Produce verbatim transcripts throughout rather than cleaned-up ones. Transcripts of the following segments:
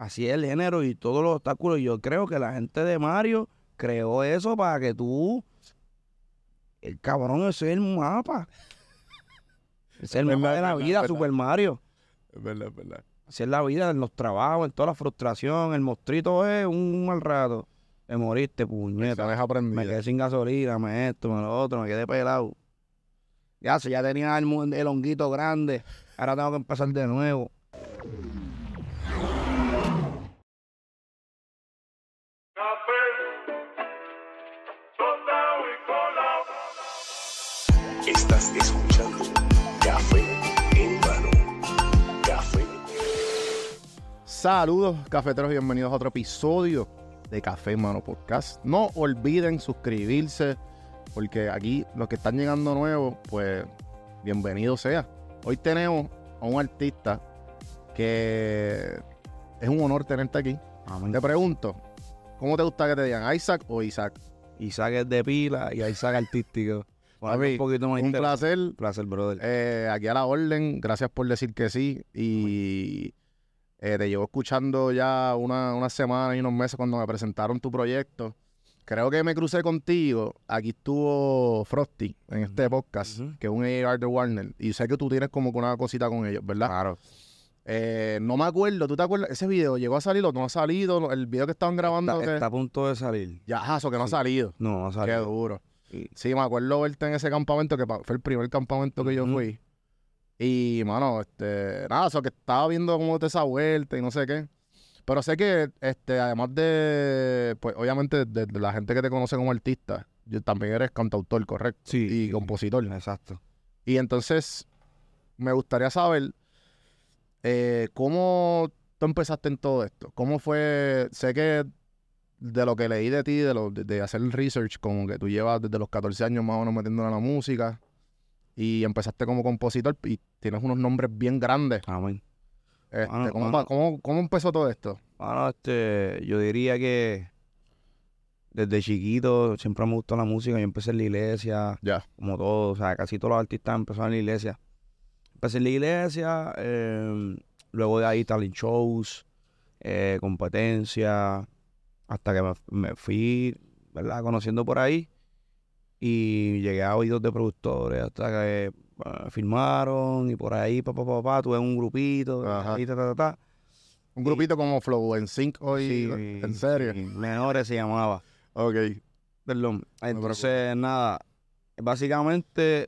Así es el género y todos los obstáculos. Yo creo que la gente de Mario creó eso para que tú... El cabrón, ese es el mapa. Es el mapa de la vida, Super Mario. Es verdad, es verdad. Así es la vida, en los trabajos, en toda la frustración. El mostrito es un mal rato. Te moriste, puñeta. Me quedé sin gasolina, me esto, me lo otro, me quedé pelado. Ya, si ya tenía el, el honguito grande, ahora tengo que empezar de nuevo. Estás escuchando Café en Mano. Café. Saludos, cafeteros, bienvenidos a otro episodio de Café en Mano Podcast. No olviden suscribirse, porque aquí los que están llegando nuevos, pues bienvenido sea. Hoy tenemos a un artista que es un honor tenerte aquí. Amén. Te pregunto, ¿cómo te gusta que te digan, Izaak o Izaak? Izaak es de pila y Izaak artístico. Bueno, mí, un poquito más un placer, placer brother. Eh, aquí a la orden, gracias por decir que sí. Y eh, te llevo escuchando ya unas una semanas y unos meses cuando me presentaron tu proyecto. Creo que me crucé contigo. Aquí estuvo Frosty en uh-huh. este podcast, uh-huh. que es un A R de Warner. Y sé que tú tienes como que una cosita con ellos, ¿verdad? Claro. Eh, no me acuerdo, ¿tú te acuerdas? Ese video llegó a salir o no ha salido. El video que estaban grabando. Está, que... está a punto de salir. Ya, eso que no sí. ha salido. No, no ha salido. Qué duro. Sí, me acuerdo verte en ese campamento, que fue el primer campamento que yo fui. Y, mano, este, nada, eso que estaba viendo cómo te esa vuelta y no sé qué. Pero sé que, este, además de, pues, obviamente, de, de la gente que te conoce como artista, yo, también eres cantautor, ¿correcto? Sí. Y sí, compositor. Exacto. Y entonces, me gustaría saber eh, cómo tú empezaste en todo esto. ¿Cómo fue? Sé que... de lo que leí de ti, de, lo, de, de hacer el research, como que tú llevas desde los catorce años más o menos metiéndole a la música y empezaste como compositor y tienes unos nombres bien grandes. Amén. Este, bueno, ¿cómo, bueno, ¿cómo, ¿Cómo empezó todo esto? Bueno, este, yo diría que desde chiquito siempre me gustó la música. Yo empecé en la iglesia, yeah. como todo, o sea, casi todos los artistas empezaron en la iglesia. Empecé en la iglesia, eh, luego de ahí talent shows, eh, competencias... hasta que me, me fui, ¿verdad?, conociendo por ahí y llegué a oídos de productores hasta que bueno, firmaron y por ahí, papá, papá, pa, pa, tuve un grupito, y ta, ta, ta, ta. Un grupito y, como Flow en Sync hoy, sí, ¿en serio? Sí, Menores se llamaba. Ok. Perdón. Entonces, no nada, básicamente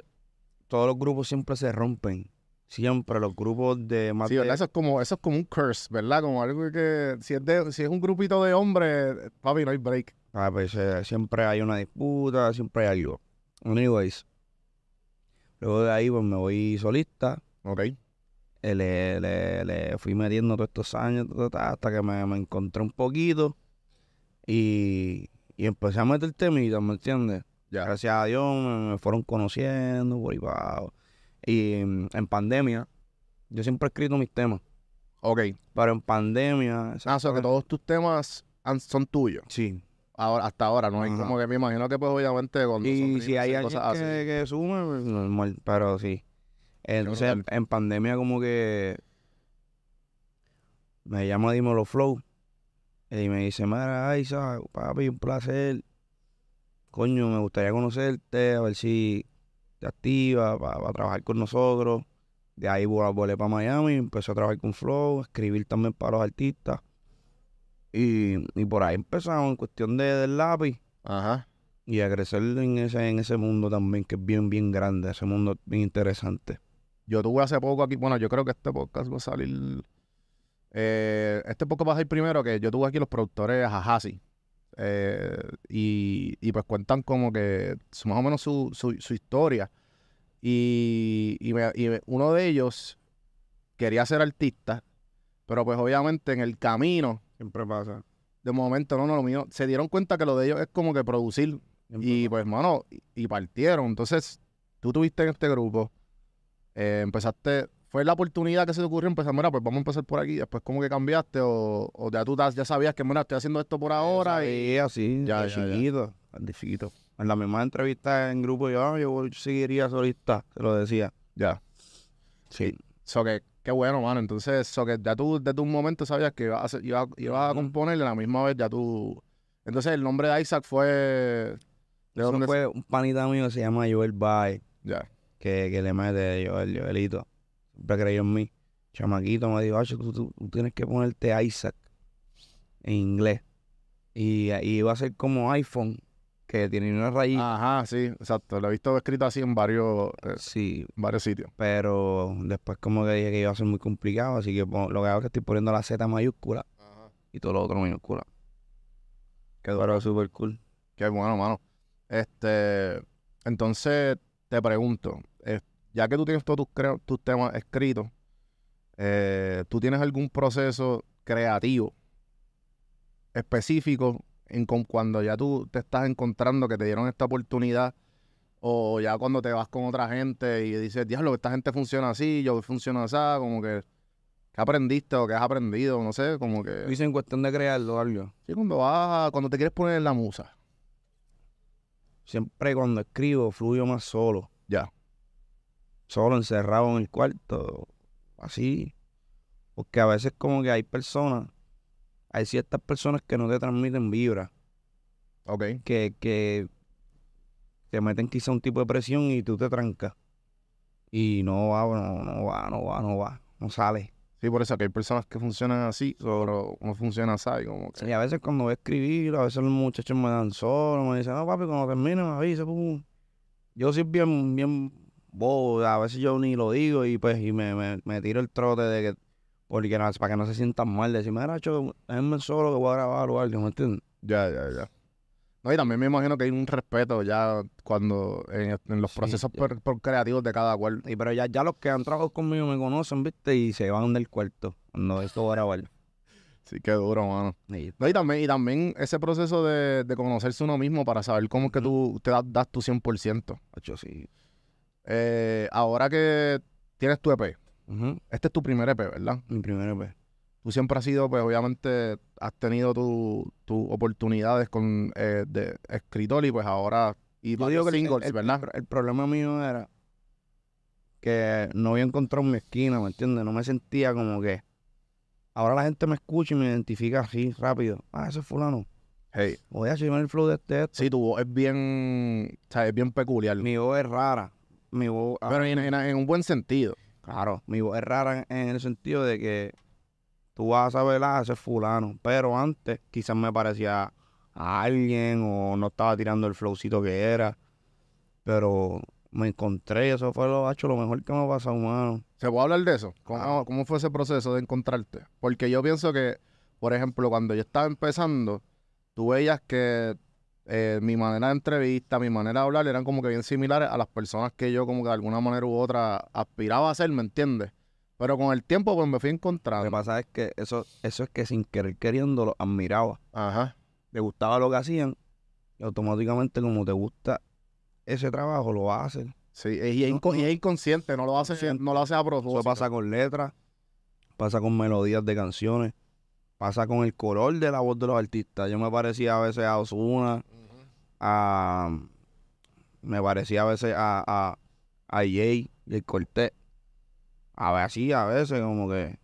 todos los grupos siempre se rompen. Siempre los grupos de más sí, de... Eso es como, eso es como un curse, ¿verdad? Como algo que si es de, si es un grupito de hombres, papi, no hay break. Ah, pues eh, siempre hay una disputa, siempre hay algo. Anyways, luego de ahí pues me voy solista. Ok. Eh, le, le, le fui metiendo todos estos años hasta que me, me encontré un poquito y, y empecé a meter temitas, ¿me entiendes? Ya. Gracias a Dios me, me fueron conociendo por ahí para... Y en pandemia, yo siempre he escrito mis temas. Ok. Pero en pandemia... Ah, o sea, que todos tus temas han, son tuyos. Sí. Ahora, hasta ahora, ¿no? Hay como que me imagino que pues obviamente... Cuando y si hay alguien cosas que, que sume, pues, normal, pero sí. Entonces, en, en pandemia como que... Me llama Dímelo Flow. Y me dice, mira, Izaak, papi, un placer. Coño, me gustaría conocerte, a ver si... te activa para trabajar con nosotros. De ahí volé para Miami, empecé a trabajar con Flow, escribir también para los artistas. Y, y por ahí empezamos en cuestión de, del lápiz. Ajá. Y a crecer en ese, en ese mundo también, que es bien, bien grande. Ese mundo bien interesante. Yo tuve hace poco aquí, bueno, yo creo que este podcast va a salir... Eh, este podcast va a salir primero, que yo tuve aquí los productores Ajajasi. Eh, y, y pues cuentan como que más o menos su, su, su historia y, y, me, y uno de ellos quería ser artista, pero pues obviamente en el camino siempre pasa de momento no, no lo mío, se dieron cuenta que lo de ellos es como que producir siempre y pasa. Pues mano, y, y partieron. Entonces tú tuviste en este grupo, eh, empezaste, fue la oportunidad que se te ocurrió empezar, mira, pues vamos a empezar por aquí, después como que cambiaste o, o ya tú ya sabías que, mira, estoy haciendo esto por ahora. Sí, así, ya, de chiquito, de chiquito. En la misma entrevista en grupo yo, ah, yo seguiría solista, se lo decía. Ya. Sí. So que Qué bueno, mano. Entonces, so que ya tú desde un momento sabías que ibas a, iba, iba a componer la misma vez, ya tú... Entonces, el nombre de Izaak fue... ¿De dónde fue? Un panita mío que se llama Joel Bay. Ya. Yeah. Que, que le mete Joel, Joelito. Siempre creyó en mí. Chamaquito me dijo, oye, tú, tú, tú tienes que ponerte Izaak en inglés. Y, y iba a ser como iPhone, que tiene una rayita. Ajá, sí, exacto. Lo he visto escrito así en varios, eh, sí, varios sitios. Pero después como que dije que iba a ser muy complicado, así que bueno, lo que hago es que estoy poniendo la Z mayúscula. Ajá. Y todo lo otro minúscula. Qué duro, súper cool. Qué bueno, mano. Este, entonces, te pregunto, eh, ya que tú tienes todos tus, tus temas escritos, eh, ¿tú tienes algún proceso creativo específico en con, cuando ya tú te estás encontrando que te dieron esta oportunidad, o ya cuando te vas con otra gente y dices, diablo, esta gente funciona así, yo funciono así, como que, ¿qué aprendiste o qué has aprendido? No sé, como que... Dice en cuestión de crearlo algo. Sí, cuando vas, cuando te quieres poner en la musa. Siempre cuando escribo fluyo más solo. Ya. Solo, encerrado en el cuarto, así. Porque a veces como que hay personas... Hay ciertas personas que no te transmiten vibra. Ok. Que, que te meten quizá un tipo de presión y tú te trancas. Y no va, no, no va, no va, no va. No sale. Sí, por eso que hay personas que funcionan así, pero no funcionan así. Como que... Y a veces cuando voy a escribir, a veces los muchachos me dan solo, me dicen, no, papi, cuando termine me avisa. Pum. Yo soy bien, bien bobo. A veces yo ni lo digo y pues y me, me, me tiro el trote de que... Porque no, para que no se sientan mal, decirme, mira, yo, déjenme solo que voy a grabar o algo, ¿me entiendes? Ya, ya, ya. No, y también me imagino que hay un respeto ya cuando, en, en los sí, procesos por, por creativos de cada cual. Sí, pero ya, ya los que han trabajado conmigo me conocen, ¿viste? Y se van del cuarto cuando esto va a grabar. Sí, qué duro, mano. Sí. No, y también, y también ese proceso de, de conocerse uno mismo para saber cómo es que tú te das, das tu cien por ciento. Yo sí. Eh, ahora que tienes tu E P. Uh-huh. Este es tu primer E P, ¿verdad? Mi primer E P. Tú siempre has sido, pues obviamente, has tenido tus tu oportunidades con, eh, de escritor y pues ahora... Y yo digo que singles, el, el, ¿verdad? El, el problema mío era que no había encontrado mi esquina, ¿me entiendes? No me sentía como que... Ahora la gente me escucha y me identifica así, rápido. Ah, ese es fulano. Hey. Voy a llevar el flow de este... Esto. Sí, tu voz es bien... O sea, es bien peculiar. Mi voz es rara. Mi voz... Pero en, en, en un buen sentido. Claro, mi voz es rara en el sentido de que tú vas a saber, ah, ese es fulano. Pero antes quizás me parecía a alguien o no estaba tirando el flowcito que era. Pero me encontré y eso fue lo, hecho, lo mejor que me ha pasado, mano. ¿Se puede hablar de eso? ¿Cómo, ah. ¿Cómo fue ese proceso de encontrarte? Porque yo pienso que, por ejemplo, cuando yo estaba empezando, tú veías que eh, mi manera de entrevista, mi manera de hablar eran como que bien similares a las personas que yo como que de alguna manera u otra aspiraba a ser, ¿me entiendes? Pero con el tiempo pues me fui encontrando. Lo que pasa es que eso, eso es que sin querer queriendo lo admiraba. Ajá. Le gustaba lo que hacían y automáticamente como te gusta ese trabajo lo vas a hacer. Sí, y es, inco no, y es inconsciente, no lo haces no lo hace a propósito. Eso pasa con letras, pasa con melodías de canciones. Pasa con el color de la voz de los artistas. Yo me parecía a veces a Ozuna, uh-huh. a, me parecía a veces a, a, a Jay, el Cortés. A veces sí, a veces como que,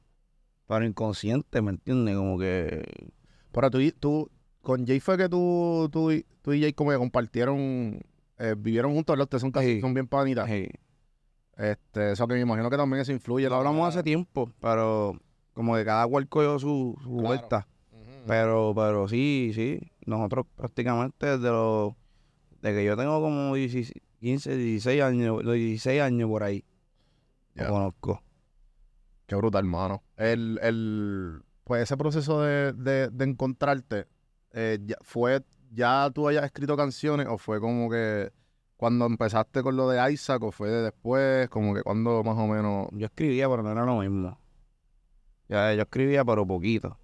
pero inconsciente, ¿me entiendes? Como que... Pero tú, tú con Jay fue que tú, tú, tú y Jay como que compartieron, eh, vivieron juntos, los tres son casi, sí. Son bien panitas. Sí. Este, eso que me imagino que también eso influye. Lo hablamos hace tiempo, pero... Como que cada cual cogió su, su claro. Vuelta. Uh-huh, uh-huh. Pero, pero sí, sí. Nosotros prácticamente desde los... Desde que yo tengo como quince, dieciséis años, los dieciséis años por ahí. Lo yeah. Conozco. Qué brutal, hermano. El, el, pues ese proceso de, de, de encontrarte, eh, ya, ¿fue ya tú hayas escrito canciones o fue como que cuando empezaste con lo de Izaak o fue de después? Como que cuando más o menos... Yo escribía, pero no era lo mismo. Ya, yo escribía, pero poquito.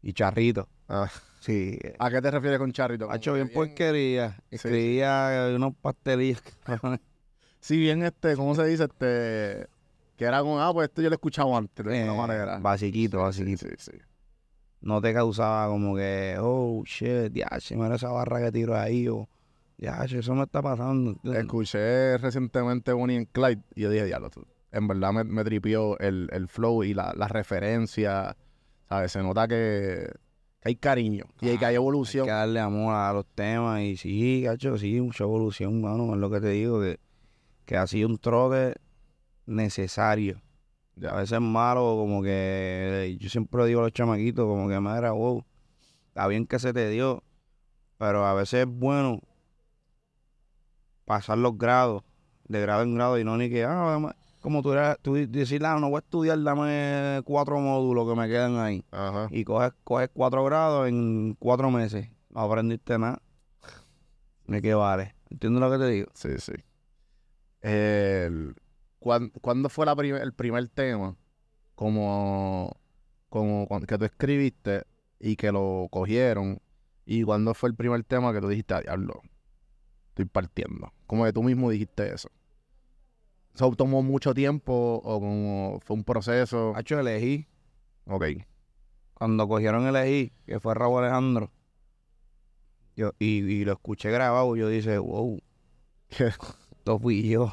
Y charrito. Ah, sí. ¿A qué te refieres con charrito? Ha hecho bien, bien porquería. Escribía sí. Unos pastelillos. Sí, bien, este, ¿cómo se dice? Este, que era con, ah, pues esto yo lo he escuchado antes, de eh, una manera. Basiquito, basiquito. Sí, sí, sí. No te causaba como que, oh, shit, ya, si me era esa barra que tiro ahí, o, ya, eso me está pasando. Escuché recientemente Bonnie and Clyde y yo dije, diablo, tú. en verdad me, me tripió el, el flow y la, la referencia, ¿sabes? Se nota que, que hay cariño y ah, que hay evolución. Hay que darle amor a los temas y sí, cacho, sí, mucha evolución, mano, es lo que te digo, que, que ha sido un trote necesario. Ya. A veces es malo, como que yo siempre digo a los chamaquitos, como que madre, wow, está bien que se te dio, pero a veces es bueno pasar los grados, de grado en grado, y no ni que, ah, además, como tú, eras, tú decir, ah, no voy a estudiar, dame cuatro módulos que me quedan ahí. Ajá. Y coges, coges cuatro grados en cuatro meses. No aprendiste nada. ¿De qué vale? ¿Entiendes lo que te digo? Sí, sí. El, ¿cuándo, ¿Cuándo fue la prim- el primer tema como, como que tú escribiste y que lo cogieron? ¿Y cuándo fue el primer tema que tú dijiste, diablo, estoy partiendo? Como que tú mismo dijiste eso. ¿So, tomó mucho tiempo o como fue un proceso? Hacho, elegí. Ok. Cuando cogieron elegí, que fue Raúl Alejandro, yo, y, y lo escuché grabado, yo dije, wow, esto fui yo.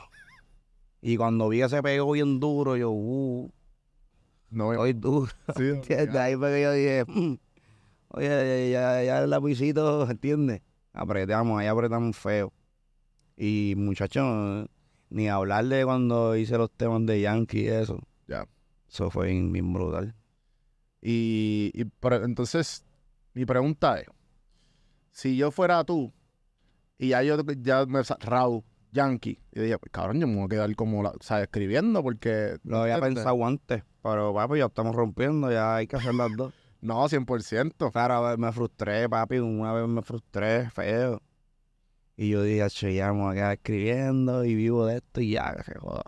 Y cuando vi que se pegó bien duro, yo, uh, no, estoy duro. Sí, ¿entiendes? Ahí fue que yo dije, mmm, oye, ya, ya el lapicito, ¿entiendes? Apretamos, ahí apretamos feo. Y muchachos, ni hablar de cuando hice los temas de Yankee y eso. Ya. Yeah. Eso fue bien, bien brutal. Y, y pero, entonces, mi pregunta es, si yo fuera tú, y ya yo, ya me Raúl, Yankee, y dije, pues cabrón, yo me voy a quedar como, la, ¿sabes? Escribiendo, porque... Lo había este. pensado antes, pero papi, ya estamos rompiendo, ya hay que hacer las dos. No, cien por ciento. Claro, a ver, me frustré, papi, una vez me frustré, feo. Y yo dije, che, ya me voy a quedar escribiendo y vivo de esto y ya, que se joda.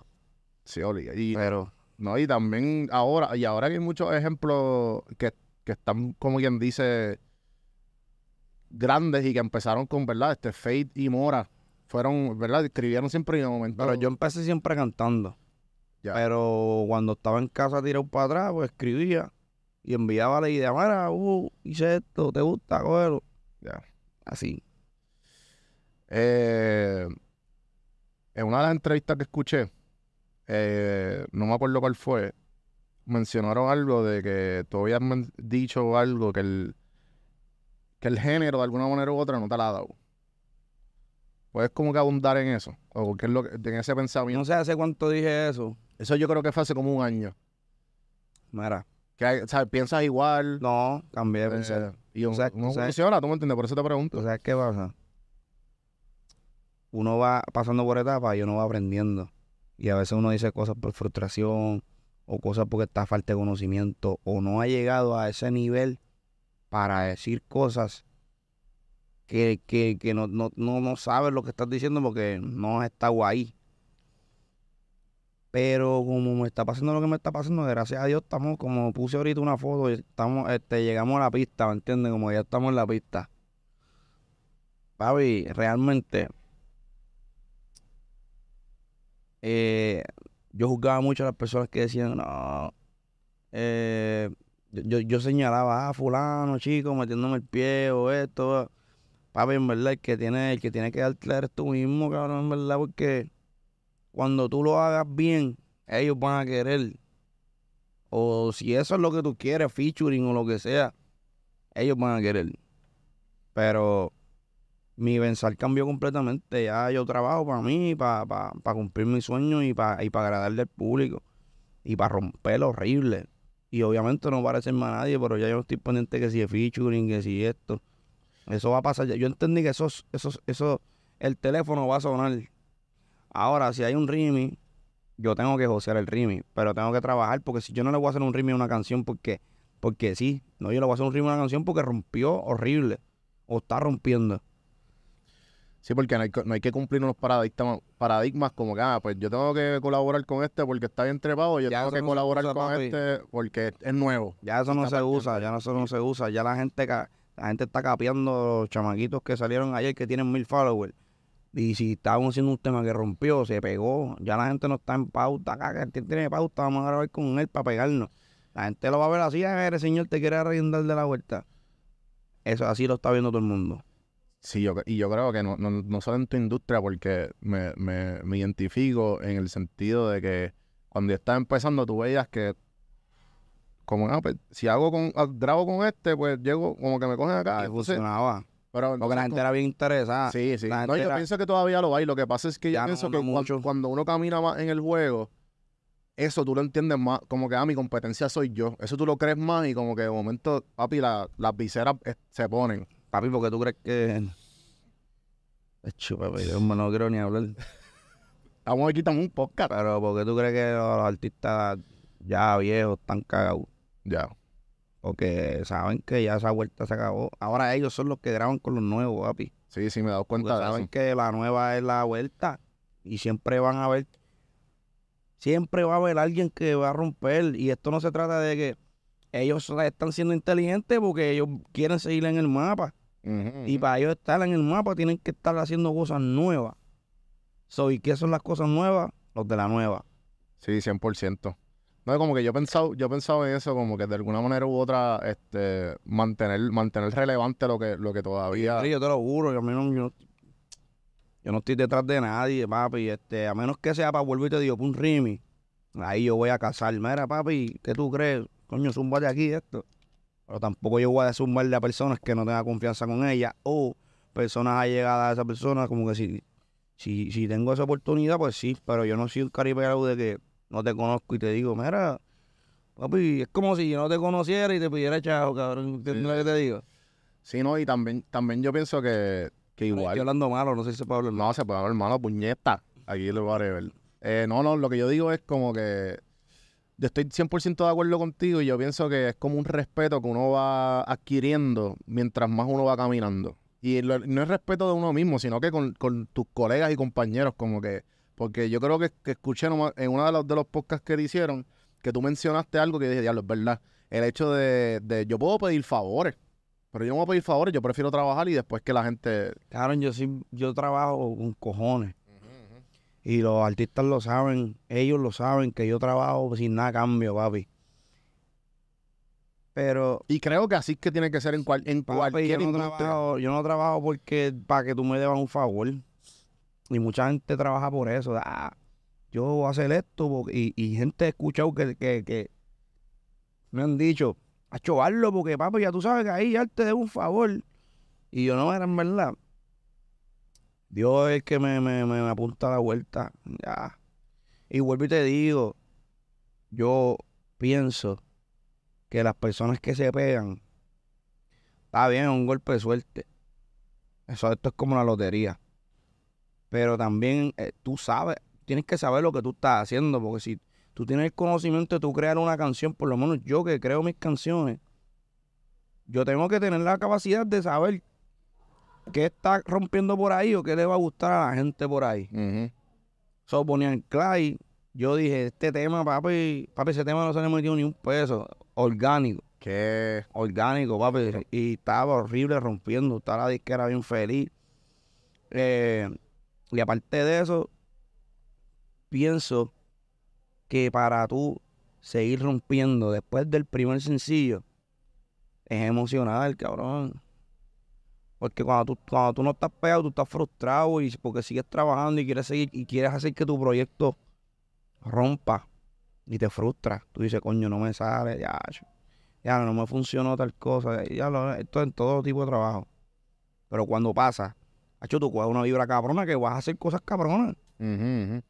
Sí, oiga. Y, pero... No, y también ahora, y ahora que hay muchos ejemplos que, que están, como quien dice, grandes y que empezaron con, ¿verdad? Este Fate y Mora fueron, ¿verdad? Escribieron siempre en el momento. Pero yo empecé siempre cantando. Ya. Pero cuando estaba en casa tirado para atrás, pues escribía y enviaba la idea. Mira, uh, hice esto, ¿te gusta? Cógelo. Ya. Así. Eh, en una de las entrevistas que escuché, eh, no me acuerdo cuál fue, mencionaron algo de que tú habías dicho algo que el, que el género de alguna manera u otra no te la ha dado. ¿Puedes como que abundar en eso? ¿O qué es lo que, en ese pensamiento? No sé hace cuánto dije eso. Eso yo creo que fue hace como un año. Mira. Que hay, ¿sabes? ¿Piensas igual? No, cambié de pensar. Eh, y un, o sea, no funciona, tú me entiendes, por eso te pregunto. ¿Sabes qué pasa? Uno va pasando por etapas y uno va aprendiendo. Y a veces uno dice cosas por frustración o cosas porque está falta de conocimiento o no ha llegado a ese nivel para decir cosas que, que, que no, no, no, no sabes lo que estás diciendo porque no has estado ahí. Pero como me está pasando lo que me está pasando, gracias a Dios estamos, como puse ahorita una foto, estamos, este, llegamos a la pista, ¿me entiendes? Como ya estamos en la pista. Papi, realmente... Eh, yo juzgaba mucho a las personas que decían, no, eh, yo, yo señalaba, ah, fulano, chico, metiéndome el pie o esto. Papi, en verdad, el que tiene, el que tiene que darte eres tú mismo, cabrón, en verdad, porque cuando tú lo hagas bien, ellos van a querer. O si eso es lo que tú quieres, featuring o lo que sea, ellos van a querer. Pero... mi pensar cambió completamente. Ya yo trabajo para mí, para pa, pa cumplir mis sueños y para y pa agradarle al público. Y para romper lo horrible. Y obviamente no parecerme a nadie, pero ya yo estoy pendiente que si es featuring, que si esto. Eso va a pasar. Yo entendí que eso, eso, eso, el teléfono va a sonar. Ahora, si hay un remix, yo tengo que josear el remix. Pero tengo que trabajar porque si yo no le voy a hacer un remix a una canción, porque, porque sí. No, yo le voy a hacer un remix a una canción porque rompió horrible. O está rompiendo. Sí, porque no hay, no hay que cumplir unos paradigmas, paradigmas como que, ah, pues yo tengo que colaborar con este porque está bien trepado, yo ya tengo que no colaborar usa, con papi. este porque es nuevo. Ya eso no se partiendo. usa, ya no, eso no se usa. Ya la gente la gente está capeando los chamaquitos que salieron ayer que tienen mil followers. Y si estaban haciendo un tema que rompió, se pegó, ya la gente no está en pauta. Acá que tiene pauta, vamos a grabar con él para pegarnos. La gente lo va a ver así, a ver, el señor te quiere arrendar de la vuelta. Eso así lo está viendo todo el mundo. Sí, yo, y yo creo que no, no, no solo en tu industria, porque me, me, me identifico en el sentido de que cuando yo estaba empezando, tú veías que, como, ah, pues, si hago con, grabo con este, pues llego, como que me cogen acá. Y funcionaba. Pero, porque la gente era bien interesada. Sí, sí. No, yo era... pienso que todavía lo hay. Lo que pasa es que yo ya pienso no, no, que mucho. Cuando uno camina más en el juego, eso tú lo entiendes más. Como que, ah, mi competencia soy yo. Eso tú lo crees más y como que de momento, papi, la, las viseras eh, se ponen. Papi, ¿por qué tú crees que...? Chupa, papi, yo no quiero ni hablar. Estamos aquí, estamos un podcast. Pero ¿por qué tú crees que los artistas ya viejos están cagados? Ya. Porque saben que ya esa vuelta se acabó. Ahora ellos son los que graban con los nuevos, papi. Sí, sí, me he dado cuenta porque de saben eso. Que la nueva es la vuelta. Y siempre van a ver... Siempre va a haber alguien que va a romper. Y esto no se trata de que ellos están siendo inteligentes porque ellos quieren seguir en el mapa. Uh-huh, y uh-huh. Para ellos estar en el mapa tienen que estar haciendo cosas nuevas. So, ¿y qué son las cosas nuevas? Los de la nueva. Sí, cien por ciento. No, como que yo he pensado, yo he pensado en eso, como que de alguna manera u otra, este, mantener, mantener relevante lo que, lo que todavía... Sí, yo te lo juro, yo, a mí no, yo, yo no estoy detrás de nadie, papi, este, a menos que sea para volver y te digo, un rimi, ahí yo voy a cazar, mira, papi, ¿qué tú crees? Coño, zumbate aquí esto. Pero tampoco yo voy a zumbarle a personas que no tenga confianza con ella, o personas allegadas a esa persona, como que si, si, si tengo esa oportunidad, pues sí, pero yo no soy un caripelado de que... No te conozco y te digo, mira, papi, es como si yo no te conociera y te pidiera chavo, cabrón. ¿Entiendes lo que te digo? Sí, no, y también, también yo pienso que, que igual... No, estoy hablando malo, no sé si se puede hablar malo. No, se puede hablar malo, puñeta. Aquí lo voy a rever. Eh, no, no, lo que yo digo es como que... Yo estoy cien por ciento de acuerdo contigo y yo pienso que es como un respeto que uno va adquiriendo mientras más uno va caminando. Y lo, no es respeto de uno mismo, sino que con, con tus colegas y compañeros, como que... Porque yo creo que, que escuché nomás, en uno de los, de los podcasts que le hicieron, que tú mencionaste algo que dije, diablo, es verdad. El hecho de, de, yo puedo pedir favores, pero yo no voy a pedir favores, yo prefiero trabajar y después que la gente... Claro, yo sí, yo trabajo con cojones. Uh-huh, uh-huh. Y los artistas lo saben, ellos lo saben, que yo trabajo sin nada cambio, papi. Pero... Y creo que así es que tiene que ser en, cual, en papi, cualquier yo no industria. Trabajo, yo no trabajo porque para que tú me debas un favor. Y mucha gente trabaja por eso. Ah, yo voy a hacer esto. Porque, y, y gente he escuchado que, que, que me han dicho, a chobarlo porque, papi, ya tú sabes que ahí ya te debo un favor. Y yo no, era en verdad. Dios es el que me, me, me apunta la vuelta. Ya. Y vuelvo y te digo, yo pienso que las personas que se pegan, está bien, es un golpe de suerte. Eso, esto es como la lotería. Pero también eh, tú sabes, tienes que saber lo que tú estás haciendo, porque si tú tienes el conocimiento de tú crear una canción, por lo menos yo que creo mis canciones, yo tengo que tener la capacidad de saber qué está rompiendo por ahí o qué le va a gustar a la gente por ahí. Uh-huh. So, ponían Clay, yo dije, este tema, papi, papi, ese tema no se le metió ni un peso, orgánico. ¿Qué? Orgánico, papi, y estaba horrible rompiendo, estaba la disquera bien feliz. Eh... Y aparte de eso, pienso que para tú seguir rompiendo después del primer sencillo, es emocional, cabrón. Porque cuando tú, cuando tú no estás pegado, tú estás frustrado y porque sigues trabajando y quieres seguir y quieres hacer que tu proyecto rompa y te frustras. Tú dices, coño, no me sale, ya, ya no me funcionó tal cosa. Ya lo, esto en todo tipo de trabajo. Pero cuando pasa... Hacho, tú coges una vibra cabrona que vas a hacer cosas cabronas. Uh-huh, uh-huh.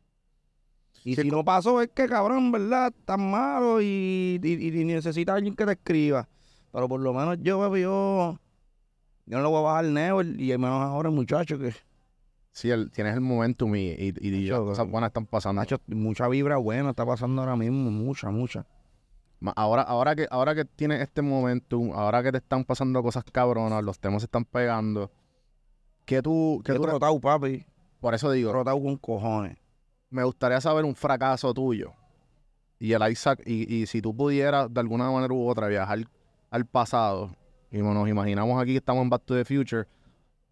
Y sí, si no pasó, es que cabrón, ¿verdad? Estás malo y, y, y necesitas alguien que te escriba. Pero por lo menos yo, papi, yo, yo no le voy a bajar el neo y al menos ahora el muchacho que... Sí, el, tienes el momentum y, y, y Hacho, cosas buenas están pasando. Hacho, mucha vibra buena está pasando ahora mismo, mucha, mucha. Ahora, ahora, que, ahora que tienes este momentum, ahora que te están pasando cosas cabronas, los temas se están pegando... Que tú... Que tú rotado, papi. Por eso digo. Rotado con cojones. Me gustaría saber un fracaso tuyo. Y el Izaak... Y, y si tú pudieras, de alguna manera u otra, viajar al pasado. Y bueno, nos imaginamos aquí que estamos en Back to the Future.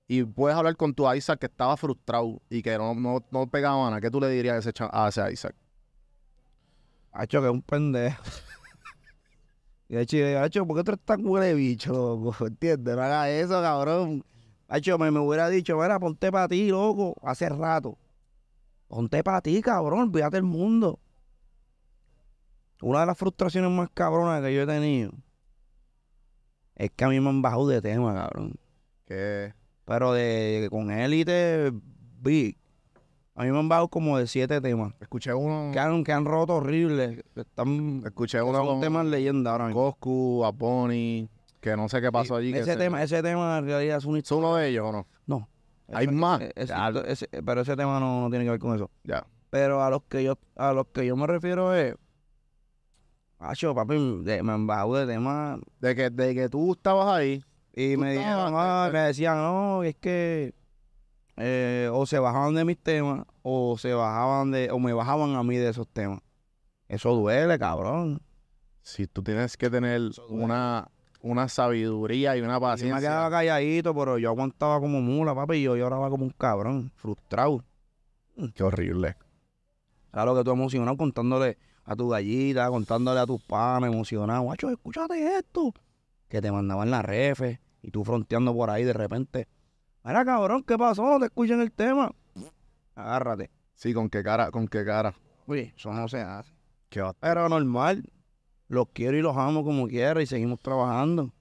Y puedes hablar con tu Izaak que estaba frustrado y que no, no, no pegaba nada. ¿Qué tú le dirías a ese, a ese Izaak? Hacho, que es un pendejo. Y Hacho, ¿por qué tú eres tan huele bicho, loco? ¿Entiendes? No hagas eso, cabrón. Hacho, me, me hubiera dicho, mira, ponte para ti, loco, hace rato. Ponte para ti, cabrón, fíjate el mundo. Una de las frustraciones más cabronas que yo he tenido es que a mí me han bajado de tema, cabrón. ¿Qué? Pero de, con Élite Big, a mí me han bajado como de siete temas. Escuché uno... Que han, que han roto horrible. Están, escuché uno con... temas leyenda ahora mismo. Coscu, Aponi, que no sé qué pasó allí. Ese que tema, se... ese tema en realidad es un... ¿Es uno de ellos o no? No. Hay ese, más. Ese, ese, pero ese tema no, no tiene que ver con eso. Ya. Pero a los que yo, a los que yo me refiero es... Acho, papi, de, me han bajado de tema. De que, de que tú estabas ahí. Y me, estabas, dijeron, eh, me decían, no, es que... Eh, o se bajaban de mis temas, o se bajaban de... O me bajaban a mí de esos temas. Eso duele, cabrón. Si tú tienes que tener una... una sabiduría y una paciencia. Yo me quedaba calladito, pero yo aguantaba como mula, papi, y yo lloraba como un cabrón, frustrado. Qué horrible. Claro que tú emocionado contándole a tu gallita, contándole a tus panas, emocionado. Guacho, escúchate esto. Que te mandaban la refe y tú fronteando por ahí de repente. Mira, cabrón, ¿qué pasó? Te escuchan el tema. Agárrate. Sí, con qué cara, con qué cara. Uy, eso no se hace. Qué bastante. Pero normal. Los quiero y los amo como quiera y seguimos trabajando.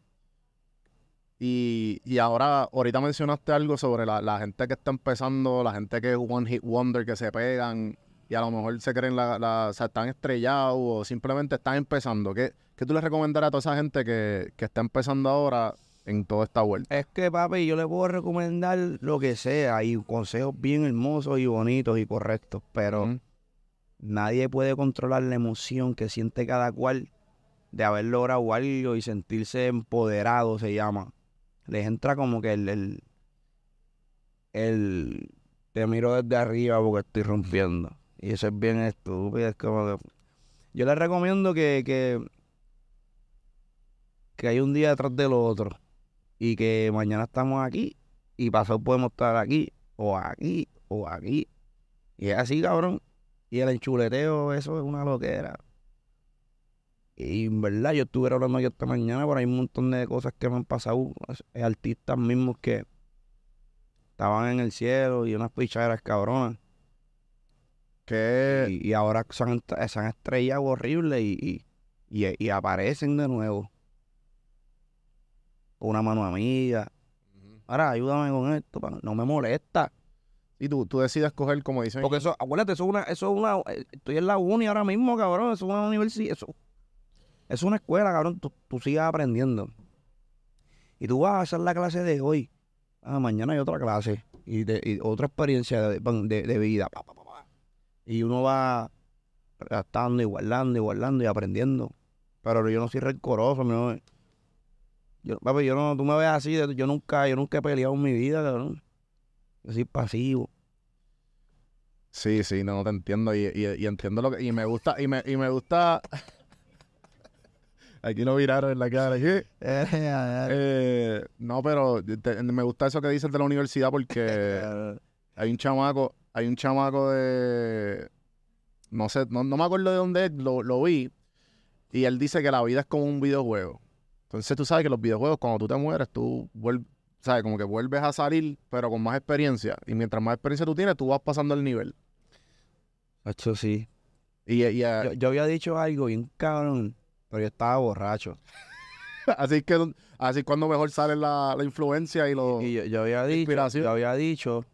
Y, y ahora, ahorita mencionaste algo sobre la, la gente que está empezando, la gente que es One Hit Wonder, que se pegan y a lo mejor se creen, la, la, o sea, están estrellados o simplemente están empezando. ¿Qué, qué tú les recomendarías a toda esa gente que, que está empezando ahora en toda esta vuelta? Es que, papi, yo les puedo recomendar lo que sea y consejos bien hermosos y bonitos y correctos, pero mm. nadie puede controlar la emoción que siente cada cual de haber logrado algo y sentirse empoderado, se llama. Les entra como que el, el, el te miro desde arriba porque estoy rompiendo. Y eso es bien estúpido. Es como que, yo les recomiendo que, que, que hay un día detrás del otro y que mañana estamos aquí y pasado podemos estar aquí o aquí o aquí. Y es así, cabrón. Y el enchuleteo, eso es una loquera. Y en verdad, yo estuve hablando aquí esta mañana, pero hay un montón de cosas que me han pasado. Artistas mismos que estaban en el cielo y unas pichaderas cabronas. ¿Qué? Y, y ahora se han, se han estrellado horrible y, y, y, y aparecen de nuevo. Una mano amiga. Ahora, ayúdame con esto, pa. No me molesta. Y tú, tú decides coger, como dicen. Porque eso, acuérdate, eso es una, eso es una, estoy en la uni ahora mismo, cabrón, eso es una universidad, eso es una escuela, cabrón, tú, tú sigues aprendiendo. Y tú vas a hacer la clase de hoy, ah, mañana hay otra clase, y, de, y otra experiencia de, de, de vida, pa, pa, pa, pa. Y uno va gastando y guardando y guardando y aprendiendo. Pero yo no soy rencoroso, no, yo, papi, yo no, tú me ves así, yo nunca, yo nunca he peleado en mi vida, cabrón. Yo soy pasivo. Sí, sí, no, no te entiendo. Y, y, y entiendo lo que... Y me gusta... Y me, y me gusta... Aquí lo viraron en la cara. ¿Sí? eh, no, pero te, me gusta eso que dices de la universidad porque hay un chamaco... Hay un chamaco de... No sé, no, no me acuerdo de dónde es, lo, lo vi. Y él dice que la vida es como un videojuego. Entonces tú sabes que los videojuegos, cuando tú te mueres, tú vuelves... ¿Sabes? Como que vuelves a salir, pero con más experiencia. Y mientras más experiencia tú tienes, tú vas pasando el nivel. Eso sí. Y, y, uh, yo, yo había dicho algo bien cabrón, pero yo estaba borracho. Así que así cuando mejor sale la, la influencia y lo... Y, y yo, yo, había dicho, yo había dicho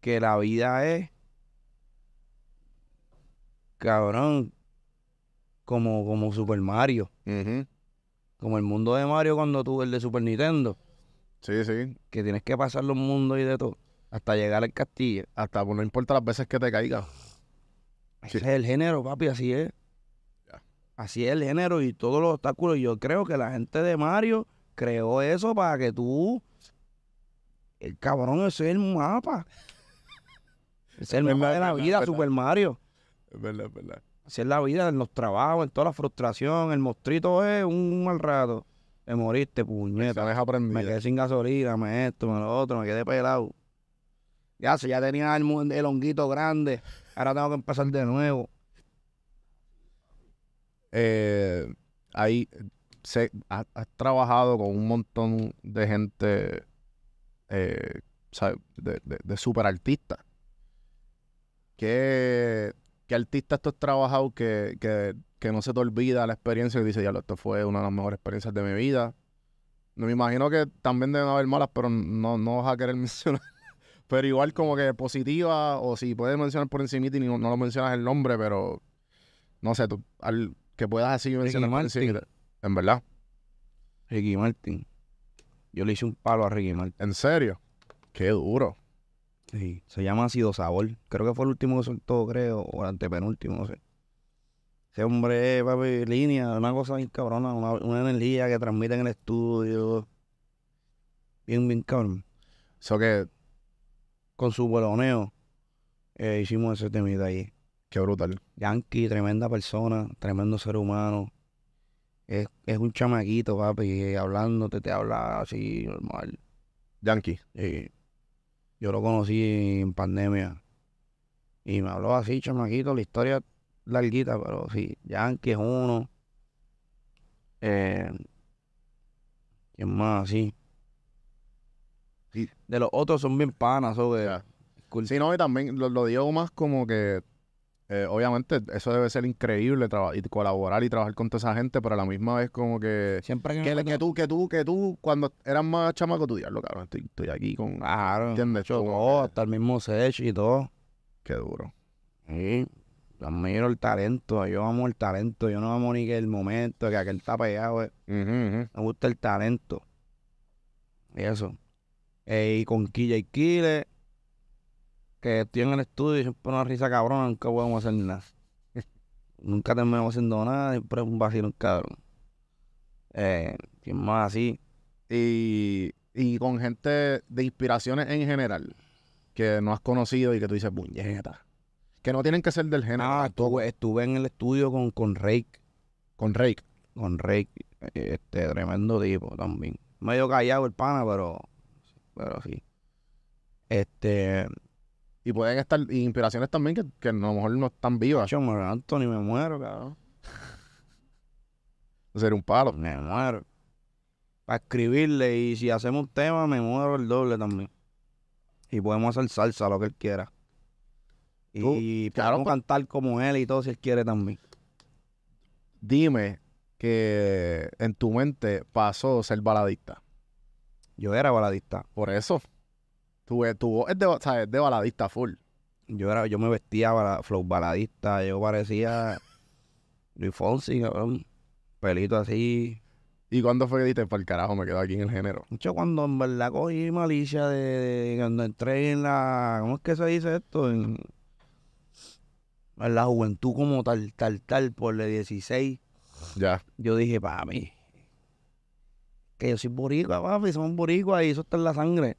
que la vida es... Cabrón. Como, como Super Mario. Uh-huh. Como el mundo de Mario cuando tú... El de Super Nintendo. Sí, sí. Que tienes que pasar los mundos y de todo. Hasta llegar al castillo. Hasta, pues, no importa las veces que te caigas. Ese sí. es el género, papi, así es. Yeah. Así es el género y todos los obstáculos. Yo creo que la gente de Mario creó eso para que tú... El cabrón, ese es el mapa. Ese es el verdad, mapa de la verdad, vida, verdad. Super Mario. Es verdad, es verdad. Así es la vida, en los trabajos, en toda la frustración. El mostrito es un mal rato. Me moriste, puñeta. Me quedé sin gasolina, me esto, me lo otro, me quedé pelado. Ya sé, ya tenía el, el honguito grande. Ahora tengo que empezar de nuevo. Eh, ahí se, has, has trabajado con un montón de gente, eh, ¿sabes? De, de, de super artistas. ¿Qué, qué artistas tú has trabajado que, que que no se te olvida la experiencia, que dices, ya, esto fue una de las mejores experiencias de mi vida. Me imagino que también deben haber malas, pero no, no vas a querer mencionar. Pero igual como que positiva, o si puedes mencionar por encima y no, no lo mencionas el nombre, pero no sé, tú, al, que puedas así mencionar por encima. En verdad. Ricky Martin. Yo le hice un palo a Ricky Martin. ¿En serio? Qué duro. Sí, se llama Ácido Sabor. Creo que fue el último que soltó, creo, o el antepenúltimo, no sé. Ese hombre, papi, línea, una cosa bien cabrona, una, una energía que transmite en el estudio. Bien, bien cabrón. Eso que con su boloneo eh, hicimos ese temita ahí. Qué brutal. Yankee, tremenda persona, tremendo ser humano. Es, es un chamaquito, papi, hablándote, te habla así, normal. Yankee. Sí. Yo lo conocí en pandemia. Y me habló así, chamaquito, la historia larguita, pero sí. Yankee es uno. Eh, ¿Quién más? Sí. sí. De los otros son bien panas, sobre. Yeah. Cool. Sí, no, y también lo, lo digo más como que, eh, obviamente, eso debe ser increíble, y colaborar y trabajar con toda esa gente, pero a la misma vez como que... Siempre que, que, encuentro... que tú, que tú, que tú, cuando eras más chamaco, tú diablo, cabrón, estoy, estoy aquí con... Claro, ¿entiendes? Chocó, hasta el mismo Sech y todo. Qué duro. Sí, admiro el talento, yo amo el talento, yo no amo ni que el momento, que aquel está pegado, güey. Uh -huh, uh -huh. Me gusta el talento. Y eso. Eh, y con Killa y Kile... Que estoy en el estudio y siempre una risa cabrona, nunca podemos hacer nada. Nunca terminamos haciendo nada, siempre es un vacilón cabrón. Eh, ¿Quién más así? Y, y con gente de inspiraciones en general, que no has conocido y que tú dices, puñeta. Que no tienen que ser del género. Ah, estuve, estuve en el estudio con, con Ray. ¿Con Ray? Con Ray, este tremendo tipo también. Medio callado el pana, pero, pero sí. Este... Y pueden estar y inspiraciones también que, que a lo mejor no están vivas. Yo me levanto ni me muero, cabrón. Sería un palo. Me muero. Para escribirle, y si hacemos un tema, me muero el doble también. Y podemos hacer salsa, lo que él quiera. Y, Tú, y podemos claro, cantar como él y todo si él quiere también. Dime que en tu mente pasó ser baladista. Yo era baladista. Por eso. Tu, tu voz es de, o sea, es de baladista full. Yo era, yo me vestía bala, flow baladista. Yo parecía Luis Fonsi, cabrón. Pelito así. ¿Y cuándo fue que diste para el carajo? Me quedo aquí en el género. Yo cuando en verdad cogí malicia de, de, de... Cuando entré en la... ¿Cómo es que se dice esto? En, en la juventud como tal, tal, tal, por de dieciséis. Ya. Yo dije, papi, que yo soy boricua, papi. Somos boricuas y eso está en la sangre.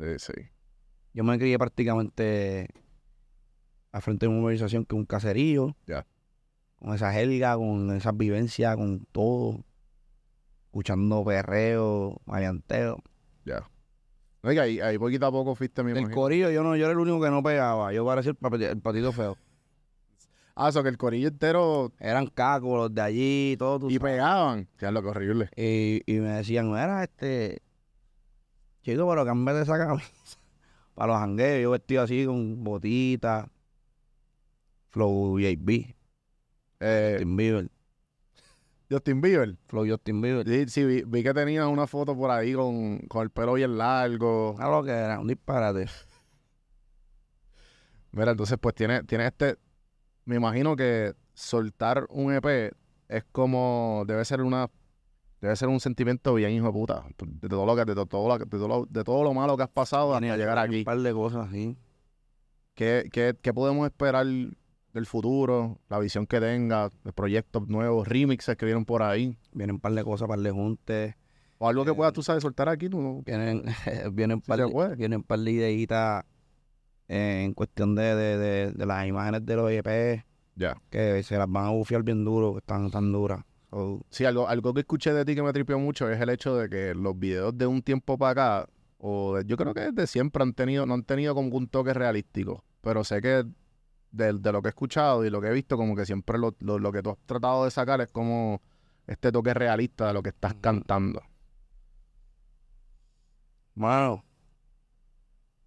Sí, sí. Yo me crié prácticamente al frente de una urbanización que es un caserío. Ya. Yeah. Con esa jerga, con esas vivencias, con todo. Escuchando perreo, maleanteo. Ya. Yeah. Oiga, ahí, ahí poquito a poco fuiste mi El corillo, yo no, yo era el único que no pegaba. Yo parecía el, el patito feo. Ah, eso que el corillo entero... Eran cacos, los de allí, todo. Tú y sabes. Pegaban. Ya, lo que horrible. Y, y me decían, no era este... Chico, pero que en vez de esa camisa, para los jangueos, yo vestido así con botitas, flow J B, eh, Justin Bieber. ¿Justin Bieber? Flow Justin Bieber. Sí, sí vi, vi que tenías una foto por ahí con, con el pelo bien largo. Ah, lo que era, un disparate. Mira, entonces pues tiene, tiene este, me imagino que soltar un E P es como, debe ser una... Debe ser un sentimiento bien hijo de puta. De todo lo que, de todo lo, de todo lo, de todo lo malo que has pasado hasta llegar aquí. Un par de cosas, sí. ¿Qué, qué, qué podemos esperar del futuro? La visión que tenga, proyectos nuevos, remixes que vienen por ahí. Vienen un par de cosas, un par de juntes. O algo eh, que puedas tú sabes soltar aquí, tú no. Vienen, vienen, par, sí de, vienen un par de ideitas eh, en cuestión de, de, de, de las imágenes de los E P. Ya. Yeah. Que se las van a bufiar bien duro, que están tan duras. Oh. Sí, algo, algo que escuché de ti que me tripeó mucho es el hecho de que los videos de un tiempo para acá, o de, yo creo que desde siempre han tenido, no han tenido como un toque realístico, pero sé que de, de lo que he escuchado y lo que he visto, como que siempre lo, lo, lo que tú has tratado de sacar es como este toque realista de lo que estás mm-hmm. cantando. Mano,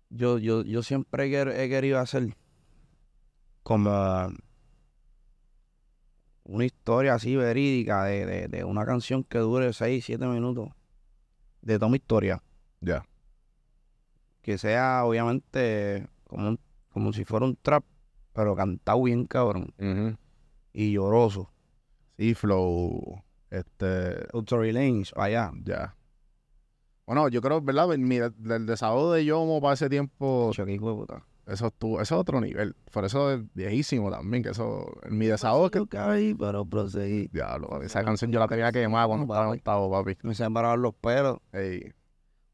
yo, yo, yo siempre he, he querido hacer como... una historia así verídica de, de, de una canción que dure seis, siete minutos de toda mi historia. Ya. Yeah. Que sea, obviamente, como, un, como si fuera un trap, pero cantado bien cabrón. Uh-huh. Y lloroso. Sí, flow. Este... Tory Lanez, allá. Ya. Yeah. Bueno, yo creo, ¿verdad? Mira, el desahogo de Yomo para ese tiempo... Chucky, puta. Eso estuvo, eso es otro nivel. Por eso es viejísimo también, que eso... Mi desahogo es que... Caí, pero proseguí. Diablo, esa canción yo la tenía quemada cuando estaba en octavo, papi. Me se embararon los pelos. Ey.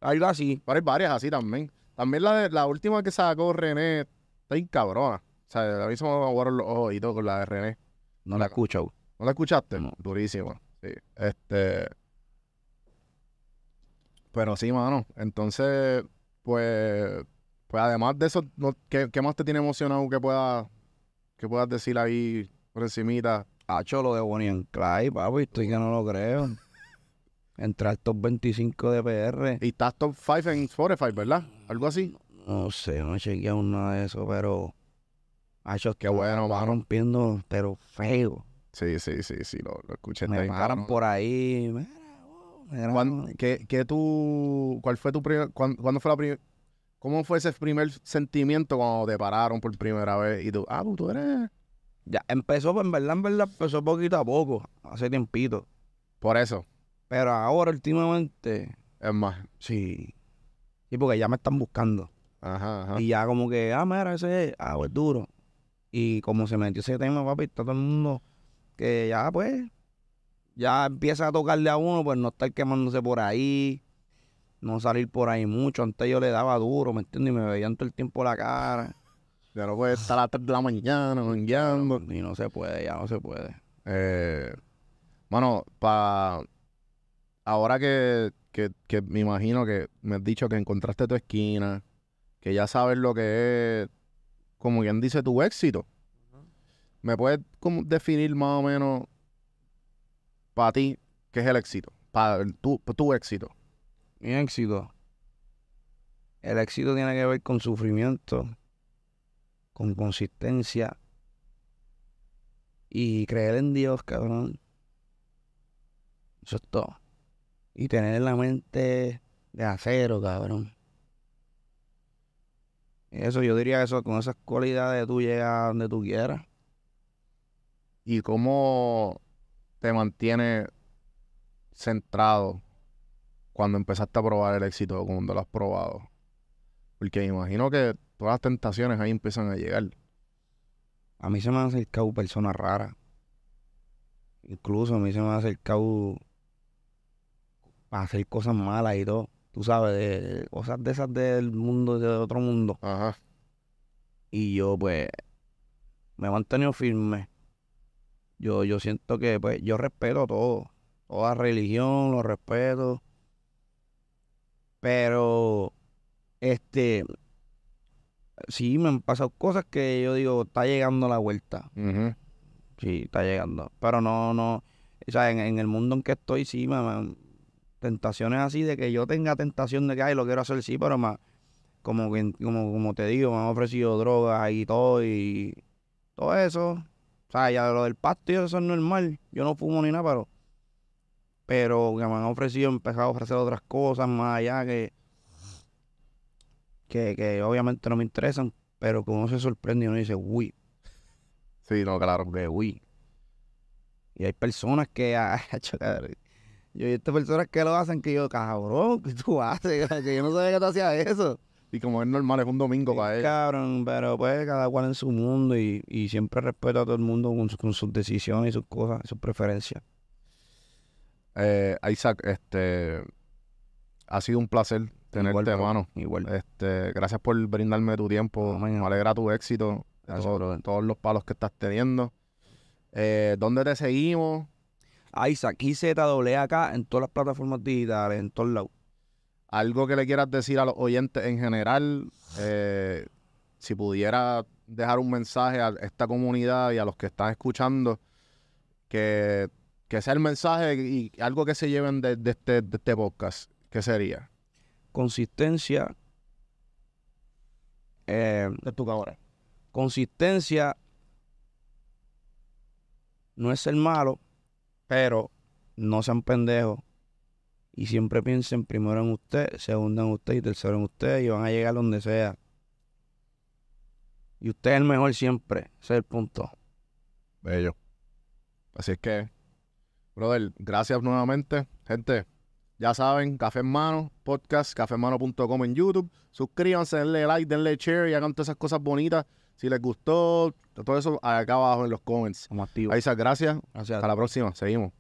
Hay así. Pero hay varias así también. También la, de, la última que sacó René está bien cabrona. O sea, la misma me aguaron los ojos y todo con la de René. No la, la escucho. ¿No la escuchaste? No. Durísima. Sí. Este... Pero sí, mano. Entonces, pues... Pues además de eso, ¿qué, qué más te tiene emocionado que puedas que puedas decir ahí por encimita? Hacho, lo de Bonnie and Clyde, papi, estoy que no lo creo. Entrar al top veinticinco de P R. Y estás top cinco en Spotify, ¿verdad? Algo así. No, no sé, no he chequeado nada de eso, pero... Hacho, qué bueno, va rompiendo, pero feo. Sí, sí, sí, sí, lo, lo escuché. Me paran por ahí. Mira, oh, mira, ¿Cuán, qué, qué tú, ¿Cuál fue tu primer... ¿Cuándo, ¿cuándo fue la primera... ¿Cómo fue ese primer sentimiento cuando te pararon por primera vez? Y tú, ah, pues tú eres... Ya, empezó, en verdad, en verdad, empezó poquito a poco, hace tiempito. Por eso. Pero ahora, últimamente... Es más. Sí. Sí, porque ya me están buscando. Ajá, ajá. Y ya como que, ah, mira, ese es... Ah, pues duro. Y como se metió ese tema, papi, está todo el mundo... Que ya, pues... Ya empieza a tocarle a uno, pues no estar quemándose por ahí... No salir por ahí mucho. Antes yo le daba duro, ¿me entiendes? Y me veían todo el tiempo la cara. Ya no puede estar a las tres de la mañana mangueando. Y no se puede, ya no se puede. Eh, mano, para... Ahora que, que, que me imagino que me has dicho que encontraste tu esquina, que ya sabes lo que es, como quien dice, tu éxito. Uh-huh. ¿Me puedes como definir más o menos para ti qué es el éxito? Para tu, tu éxito. Mi éxito. El éxito tiene que ver con sufrimiento, con consistencia y creer en Dios, cabrón. Eso es todo. Y tener la mente de acero, cabrón. Eso, yo diría eso, con esas cualidades tú llegas donde tú quieras. ¿Y cómo te mantienes centrado cuando empezaste a probar el éxito, cuando lo has probado? Porque imagino que todas las tentaciones ahí empiezan a llegar. A mí se me han acercado personas raras. Incluso a mí se me han acercado a hacer cosas malas y todo. Tú sabes, de, de cosas de esas del mundo, de otro mundo. Ajá. Y yo, pues, me he mantenido firme. Yo, yo siento que, pues, yo respeto todo. Toda religión, lo respeto. Pero, este, sí me han pasado cosas que yo digo, está llegando la vuelta. Uh-huh. Sí, está llegando. Pero no, no, o sea, en, en el mundo en que estoy, sí, me, me, tentaciones así de que yo tenga tentación de que, ay, lo quiero hacer, sí, pero más, como, como, como te digo, me han ofrecido drogas y todo, y todo eso. O sea, ya lo del pasto y eso es normal. Yo no fumo ni nada, pero... Pero que me han ofrecido, empezado a ofrecer otras cosas más allá que, que, que obviamente no me interesan, pero que uno se sorprende y uno dice, uy. Sí, no, claro, que uy. Y hay personas que, ah, yo he visto personas que lo hacen que yo, cabrón, ¿qué tú haces? Que yo no sabía que tú hacías eso. Y como es normal, es un domingo sí, para él. Cabrón, pero pues cada cual en su mundo y, y siempre respeto a todo el mundo con, con sus decisiones y sus cosas, sus preferencias. Eh, Izaak, este, ha sido un placer tenerte, igual, hermano. Igual. Este, gracias por brindarme tu tiempo. Oh, me alegra tu éxito. Gracias, todo, todos los palos que estás teniendo. Eh, ¿Dónde te seguimos? Izaak, I Z A A K, en todas las plataformas digitales, en todos lados. Algo que le quieras decir a los oyentes en general, eh, si pudiera dejar un mensaje a esta comunidad y a los que están escuchando, que... Que sea el mensaje y algo que se lleven de, de, este, de este podcast. ¿Qué sería? Consistencia. Eh, de tu cabra. Consistencia. No es ser malo, pero no sean pendejos. Y siempre piensen primero en usted, segundo en usted y tercero en usted. Y van a llegar donde sea. Y usted es el mejor siempre. Ese es el punto. Bello. Así es que, brother, gracias nuevamente. Gente, ya saben, Café en Mano, podcast, café en mano punto com en YouTube. Suscríbanse, denle like, denle share y hagan todas esas cosas bonitas. Si les gustó, todo eso acá abajo en los comments. Como activo. Ahí está, gracias. Gracias. Hasta la próxima. Seguimos.